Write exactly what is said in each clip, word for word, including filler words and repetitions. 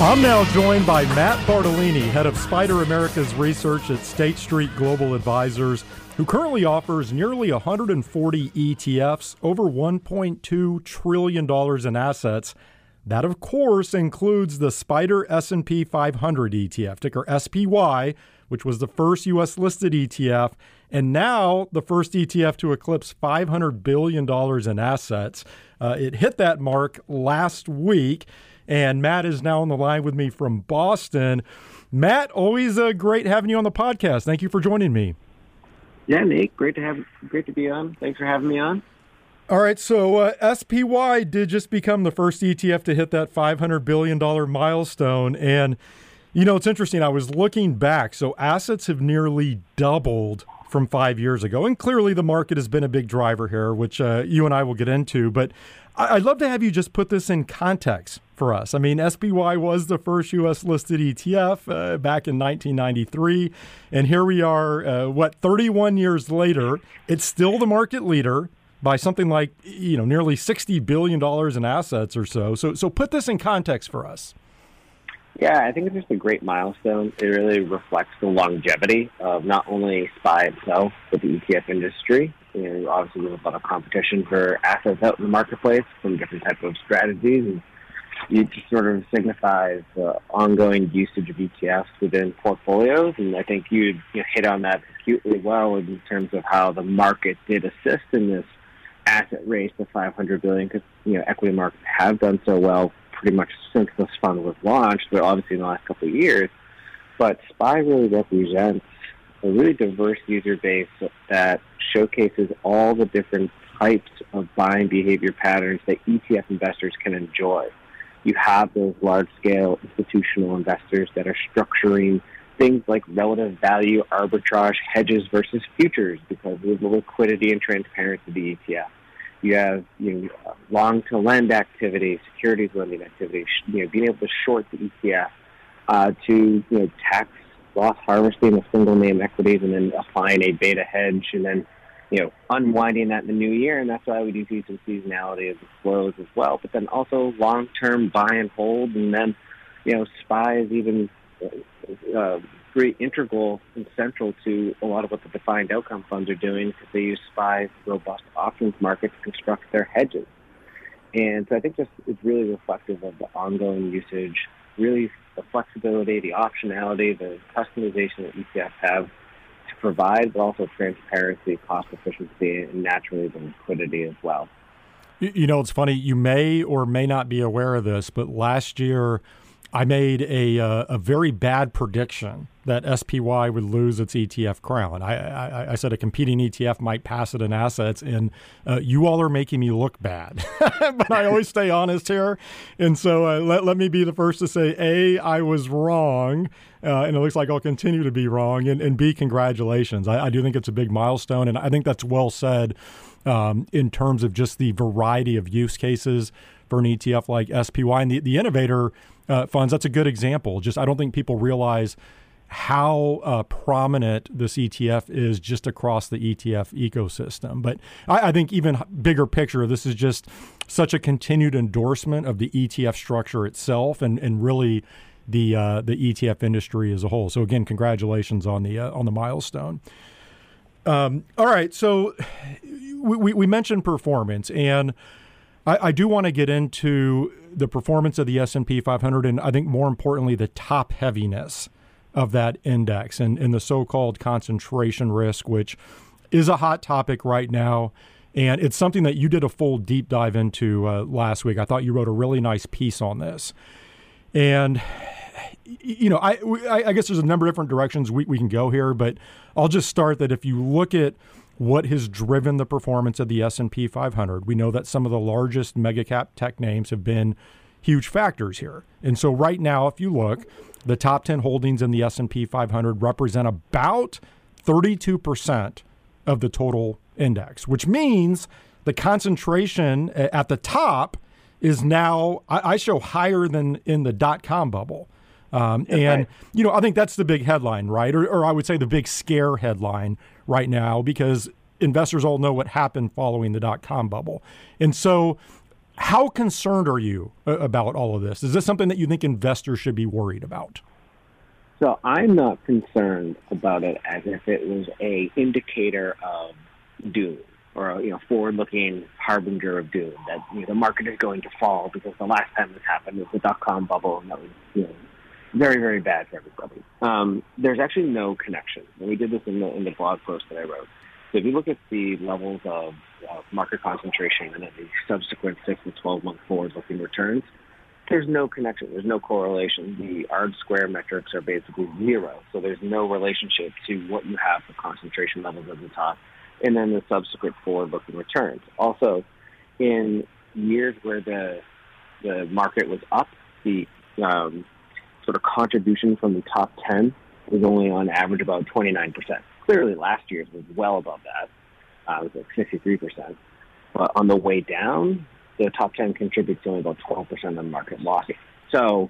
I'm now joined by Matt Bartolini, head of Spider America's research at State Street Global Advisors, who currently offers nearly one hundred forty E T Fs, over one point two trillion dollars in assets. That, of course, includes the Spider S and P five hundred E T F, ticker S P Y, which was the first U S listed E T F, and now the first E T F to eclipse five hundred billion dollars in assets. Uh, it hit that mark last week, and Matt is now on the line with me from Boston. Matt, always uh, great having you on the podcast. Thank you for joining me. Yeah, Nate, great to have, great to be on. Thanks for having me on. All right, so uh, S P Y did just become the first E T F to hit that five hundred billion dollars milestone. And, you know, it's interesting. I was looking back. So assets have nearly doubled from five years ago. And clearly the market has been a big driver here, which uh, you and I will get into. But I- I'd love to have you just put this in context for us. I mean, S P Y was the first U S listed E T F uh, back in nineteen ninety-three. And here we are, uh, what, thirty-one years later. It's still the market leader by something like, you know, nearly sixty billion dollars in assets or so. So so put this in context for us. Yeah, I think it's just a great milestone. It really reflects the longevity of not only S P Y itself, but the E T F industry. You know, obviously there's a lot of competition for assets out in the marketplace from different types of strategies. And it just sort of signifies the ongoing usage of E T Fs within portfolios. And I think you, you know, hit on that acutely well in terms of how the market did assist in this asset raise to five hundred billion dollars, because, you know, equity markets have done so well pretty much since this fund was launched, but obviously in the last couple of years. But S P Y really represents a really diverse user base that showcases all the different types of buying behavior patterns that E T F investors can enjoy. You have those large-scale institutional investors that are structuring things like relative value arbitrage hedges versus futures because of the liquidity and transparency of the E T F. You have, you know, long-to-lend activity, securities lending activity, you know, being able to short the E T F uh, to, you know, tax loss harvesting of single-name equities and then applying a beta hedge and then, you know, unwinding that in the new year. And that's why we do see some seasonality of the flows as well. But then also long-term buy and hold. And then, you know, S P Y is even Uh, pretty integral and central to a lot of what the defined outcome funds are doing because they use S P Y's robust options market to construct their hedges. And so I think this is really reflective of the ongoing usage, really the flexibility, the optionality, the customization that E T Fs have to provide, but also transparency, cost efficiency, and naturally the liquidity as well. You know, it's funny, you may or may not be aware of this, but last year I made a uh, a very bad prediction that S P Y would lose its E T F crown. I I, I said a competing E T F might pass it in assets, and uh, you all are making me look bad. But I always stay honest here, and so uh, let let me be the first to say, A, I was wrong, uh, and it looks like I'll continue to be wrong, and, and B, congratulations. I, I do think it's a big milestone, and I think that's well said um, in terms of just the variety of use cases for an E T F like S P Y and the, the innovator uh, funds. That's a good example. Just I don't think people realize how uh, prominent this E T F is just across the E T F ecosystem. But I, I think even bigger picture, this is just such a continued endorsement of the E T F structure itself and, and really the uh, the E T F industry as a whole. So again, congratulations on the uh, on the milestone. Um, all right, so we, we, we mentioned performance and I, I do want to get into the performance of the S and P five hundred and I think more importantly, the top heaviness of that index and, and the so-called concentration risk, which is a hot topic right now. And it's something that you did a full deep dive into uh, last week. I thought you wrote a really nice piece on this. And, you know, I, I guess there's a number of different directions we, we can go here, but I'll just start that if you look at what has driven the performance of the S and P five hundred. We know that some of the largest megacap tech names have been huge factors here. And so right now, if you look, the top ten holdings in the S and P five hundred represent about thirty-two percent of the total index, which means the concentration at the top is now, I show higher than in the dot-com bubble. Um, and, you know, I think that's the big headline, right? Or, or I would say the big scare headline right now because investors all know what happened following the dot-com bubble. And so How concerned are you about all of this? Is this something that you think investors should be worried about? So I'm not concerned about it as if it was a indicator of doom or a you know, forward-looking harbinger of doom, that you know, the market is going to fall, because the last time this happened was the dot-com bubble, and that was you know, very, very bad for everybody. Um, there's actually no connection. And we did this in the, in the blog post that I wrote. So if you look at the levels of, of market concentration and then the subsequent six to twelve-month forward-looking returns, there's no connection. There's no correlation. The A R B square metrics are basically zero, so there's no relationship to what you have for concentration levels at the top and then the subsequent forward-looking returns. Also, in years where the the market was up, the um, sort of contribution from the top ten was only on average about twenty-nine percent. Clearly last year's was well above that. Uh, it was like sixty-three percent. But on the way down, the top ten contributes only about twelve percent of the market losses. So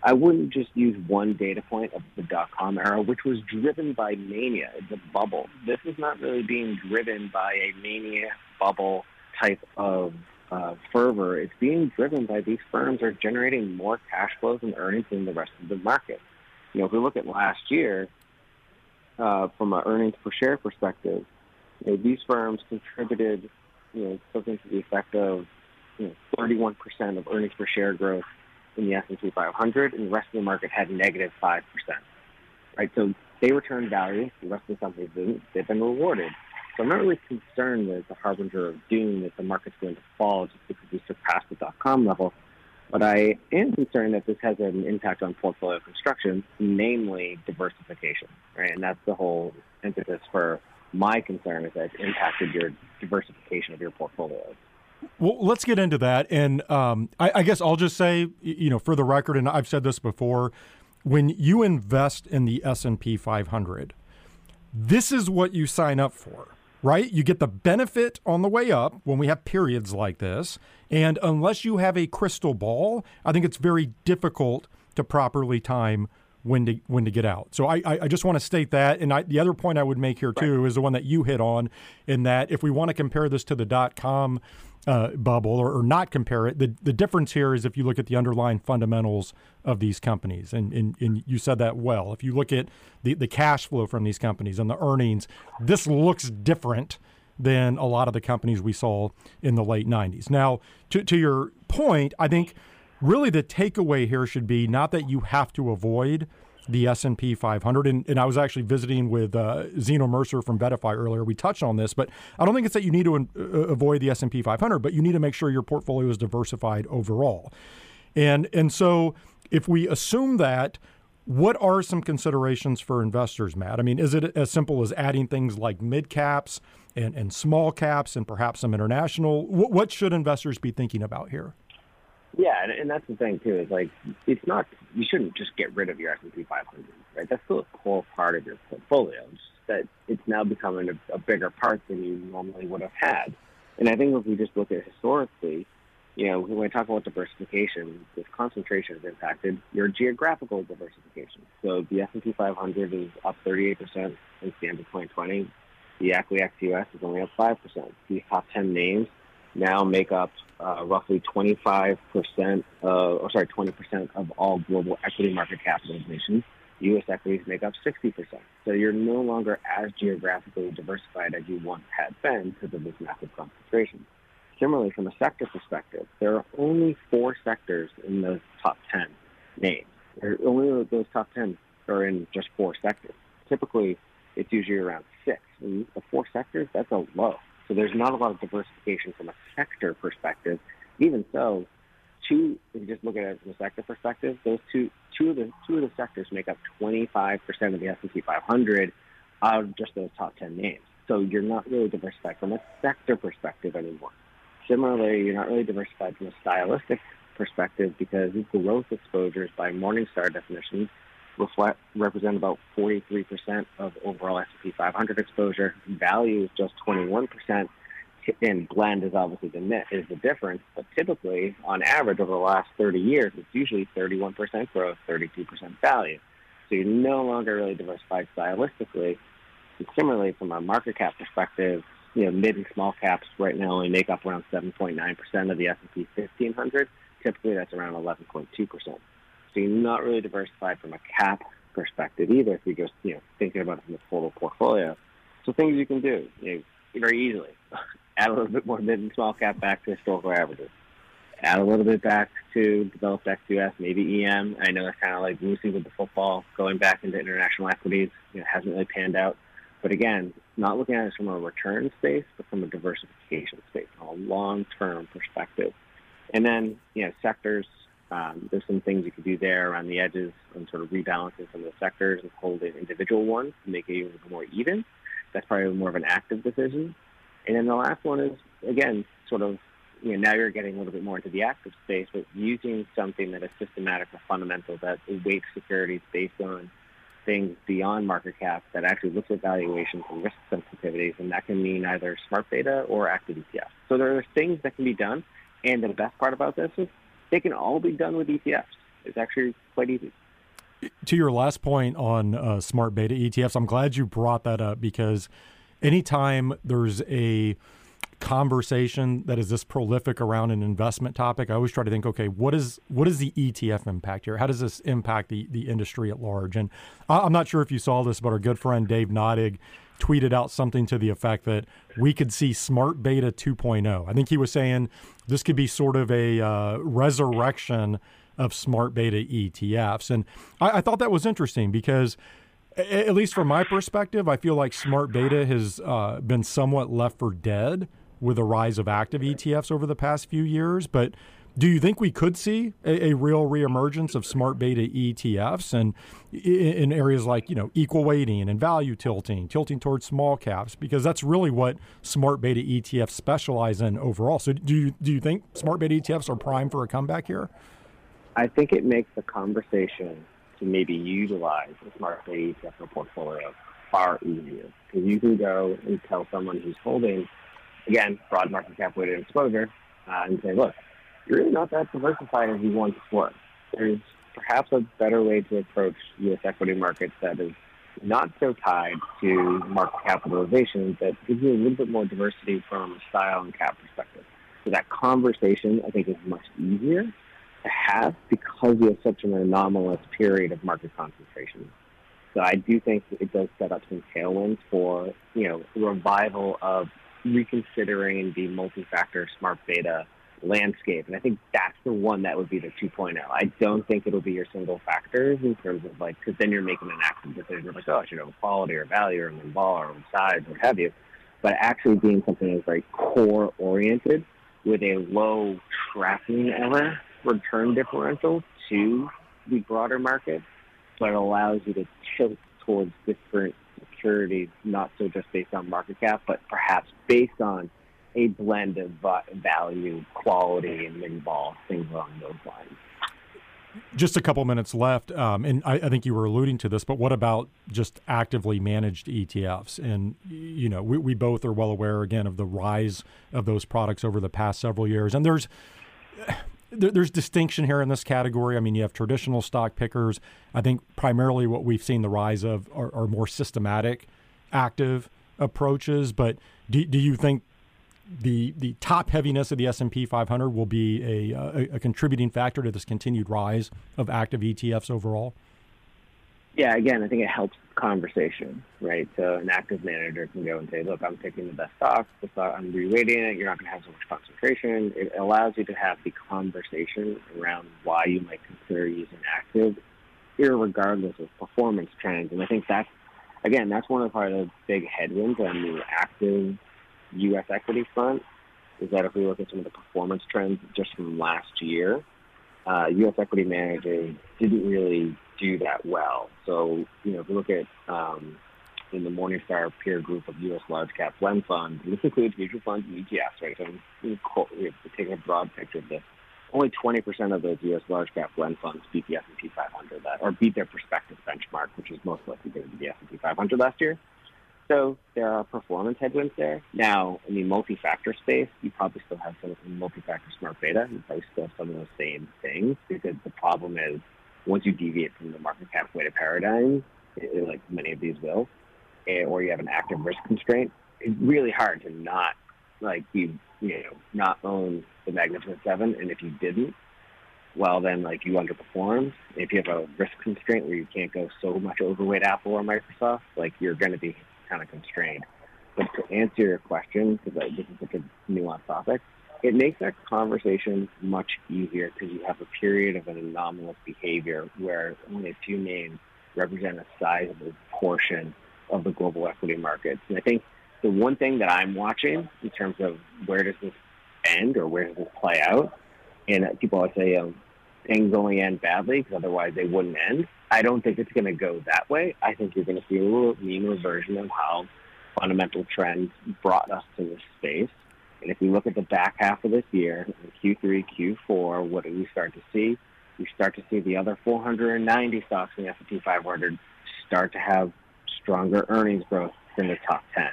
I wouldn't just use one data point of the dot-com era, which was driven by mania, the bubble. This is not really being driven by a mania bubble type of uh, fervor. It's being driven by these firms are generating more cash flows and earnings than the rest of the market. You know, if we look at last year, uh, from an earnings per share perspective, you know, these firms contributed, you know, something to the effect of you know, thirty-one percent of earnings per share growth in the S and P five hundred, and the rest of the market had negative five percent, right? So they returned value. The rest of the companies didn't. They've been rewarded. So I'm not really concerned that it's a harbinger of doom that the market's going to fall just because we surpassed the dot-com level. But I am concerned that this has an impact on portfolio construction, namely diversification, right? And that's the whole impetus for my concern, is that it's impacted your diversification of your portfolio. Well, let's get into that. And um, I, I guess I'll just say, you know, for the record, and I've said this before, when you invest in the S and P five hundred, this is what you sign up for, right? You get the benefit on the way up when we have periods like this. And unless you have a crystal ball, I think it's very difficult to properly time when to when to get out. So I I just want to state that. And I, the other point I would make here, too, is the one that you hit on, in that if we want to compare this to the dot-com uh, bubble or, or not compare it, the, the difference here is if you look at the underlying fundamentals of these companies. And, and, and you said that well. If you look at the, the cash flow from these companies and the earnings, this looks different than a lot of the companies we saw in the late nineties. Now, to, to your point, I think really the takeaway here should be not that you have to avoid the S and P five hundred. And, and I was actually visiting with uh, Zeno Mercer from Betify earlier. We touched on this, but I don't think it's that you need to uh, avoid the S and P five hundred, but you need to make sure your portfolio is diversified overall. And, and so if we assume that, what are some considerations for investors, Matt? I mean, is it as simple as adding things like mid caps and, and small caps and perhaps some international? W- what should investors be thinking about here? Yeah, and, and that's the thing, too, is like, it's not, you shouldn't just get rid of your S and P five hundred, right? That's still a core part of your portfolio. It's just that it's now becoming a, a bigger part than you normally would have had. And I think if we just look at historically, you know, when we talk about diversification, this concentration has impacted your geographical diversification. So the S and P five hundred is up thirty-eight percent since the end of twenty twenty. The A C W I ex-U S is only up five percent. These top ten names now make up uh, roughly twenty-five percent, uh, or sorry, twenty percent of all global equity market capitalization. U S equities make up sixty percent. So you're no longer as geographically diversified as you once had been because of this massive concentration. Similarly, from a sector perspective, there are only four sectors in those top ten names. There are only those top ten are in just four sectors. Typically, it's usually around six. And the four sectors, that's a low. So there's not a lot of diversification from a sector perspective. Even so, two, if you just look at it from a sector perspective, those two, two of the two of the sectors make up twenty-five percent of the S and P five hundred out of just those top ten names. So you're not really diversified from a sector perspective anymore. Similarly, you're not really diversified from a stylistic perspective because growth exposures by Morningstar definition reflect represent about forty-three percent of overall S and P five hundred exposure. Value is just twenty-one percent, and blend is obviously the net is the difference. But typically, on average, over the last thirty years, it's usually thirty-one percent growth, thirty-two percent value. So you're no longer really diversified stylistically. And similarly, from a market cap perspective, you know, mid and small caps right now only make up around seven point nine percent of the S and P fifteen hundred. Typically, that's around eleven point two percent. So you're not really diversified from a cap perspective either if you're just, you know, thinking about it from the total portfolio. So things you can do, you know, very easily. Add a little bit more mid and small cap back to historical averages. Add a little bit back to developed ex-U S, maybe E M. I know that's kind of like loosey with the football, going back into international equities. You know, it hasn't really panned out. But again, not looking at it from a return space, but from a diversification space, a long-term perspective. And then, you know, sectors, um, there's some things you can do there around the edges and sort of rebalancing some of the sectors and holding individual ones to make it even more even. That's probably more of an active decision. And then the last one is, again, sort of, you know, now you're getting a little bit more into the active space, but using something that is systematic or fundamental that weights securities based on things beyond market cap that actually looks at valuations and risk sensitivities, and that can mean either smart beta or active E T Fs. So there are things that can be done, and the best part about this is they can all be done with E T Fs. It's actually quite easy. To your last point on uh, smart beta E T Fs, I'm glad you brought that up, because anytime there's a conversation that is this prolific around an investment topic, I always try to think, okay, what is what is the E T F impact here? How does this impact the, the industry at large? And I'm not sure if you saw this, but our good friend Dave Nadig tweeted out something to the effect that we could see smart beta two point oh. I think he was saying this could be sort of a uh, resurrection of smart beta E T Fs. And I, I thought that was interesting because, at least from my perspective, I feel like smart beta has uh, been somewhat left for dead with the rise of active E T Fs over the past few years. But do you think we could see a, a real reemergence of smart beta E T Fs and in areas like, you know, equal weighting and value tilting, tilting towards small caps? Because that's really what smart beta E T Fs specialize in overall. So do you, do you think smart beta E T Fs are prime for a comeback here? I think it makes the conversation to maybe utilize a smart beta E T F for portfolio far easier. Because you can go and tell someone who's holding, again, broad market cap weighted exposure, uh, and say, look, you're really not that diversified as you once were. There's perhaps a better way to approach U S equity markets that is not so tied to market capitalization, that gives you a little bit more diversity from a style and cap perspective. So that conversation, I think, is much easier to have because we have such an anomalous period of market concentration. So I do think it does set up some tailwinds for, you know, revival of reconsidering the multi-factor smart beta landscape. And I think that's the one that would be the two point oh. I don't think it'll be your single factors in terms of, like, because then you're making an active decision like, oh, I should own quality or value or own vol or own size or what have you. But actually being something that's very core oriented with a low tracking error return differential to the broader market, but it allows you to tilt towards different securities, not so just based on market cap, but perhaps based on a blend of value, quality, and min-vol, things along those lines. Just a couple minutes left, um, and I, I think you were alluding to this, but what about just actively managed E T Fs? And, you know, we, we both are well aware, again, of the rise of those products over the past several years. And there's... There's distinction here in this category. I mean, you have traditional stock pickers. I think primarily what we've seen the rise of are, are more systematic, active approaches. But do, do you think the the top heaviness of the S and P five hundred will be a, a, a contributing factor to this continued rise of active E T Fs overall? Yeah, again, I think it helps the conversation, right? So an active manager can go and say, look, I'm picking the best stocks, the stock, I'm re-rating it, you're not going to have so much concentration. It allows you to have the conversation around why you might consider using active, irregardless of performance trends. And I think that's, again, that's one of the big headwinds on the active U S equity front, is that if we look at some of the performance trends just from last year, uh, U S equity managers didn't really do that well. So, you know, if you look at um, in the Morningstar peer group of U S large cap blend funds, and this includes mutual funds and E T Fs, right? So we have to take a broad picture of this. Only twenty percent of those U S large cap blend funds beat the S and P five hundred, that, or beat their prospective benchmark, which is most likely going to be the S and P five hundred last year. So there are performance headwinds there. Now, in the multi-factor space, you probably still have some multi-factor smart beta. You probably still have some of those same things, because the problem is, once you deviate from the market cap weighted paradigm, like many of these will, or you have an active risk constraint, it's really hard to not, like, you you know, not own the Magnificent Seven. And if you didn't, well, then, like, you underperformed. If you have a risk constraint where you can't go so much overweight Apple or Microsoft, like, you're going to be kind of constrained. But to answer your question, because like, this is such a nuanced topic, it makes that conversation much easier because you have a period of an anomalous behavior where only a few names represent a sizable portion of the global equity markets. And I think the one thing that I'm watching in terms of where does this end or where does this play out, and people always say, um, things only end badly because otherwise they wouldn't end. I don't think it's going to go that way. I think you're going to see a little mean reversion of how fundamental trends brought us to this space. And if we look at the back half of this year, Q three, Q four, what do we start to see? We start to see the other four hundred ninety stocks in the S and P five hundred start to have stronger earnings growth than the top ten.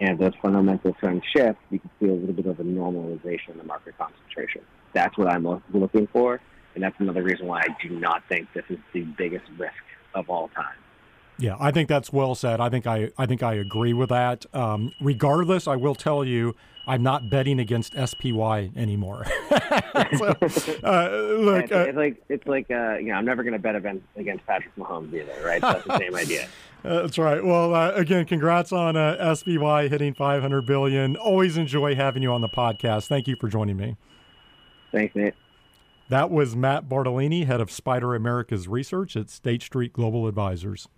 And if those fundamental trends shift, you can see a little bit of a normalization in the market concentration. That's what I'm looking for, and that's another reason why I do not think this is the biggest risk of all time. Yeah, I think that's well said. I think I, I think I agree with that. Um, regardless, I will tell you, I'm not betting against S P Y anymore. so, uh, look, it's, uh, it's like it's like uh, you know, I'm never going to bet against Patrick Mahomes either, right? So that's the same idea. Uh, that's right. Well, uh, again, congrats on uh, S P Y hitting five hundred billion dollars. Always enjoy having you on the podcast. Thank you for joining me. Thanks, Nate. That was Matt Bartolini, head of Spider America's research at State Street Global Advisors.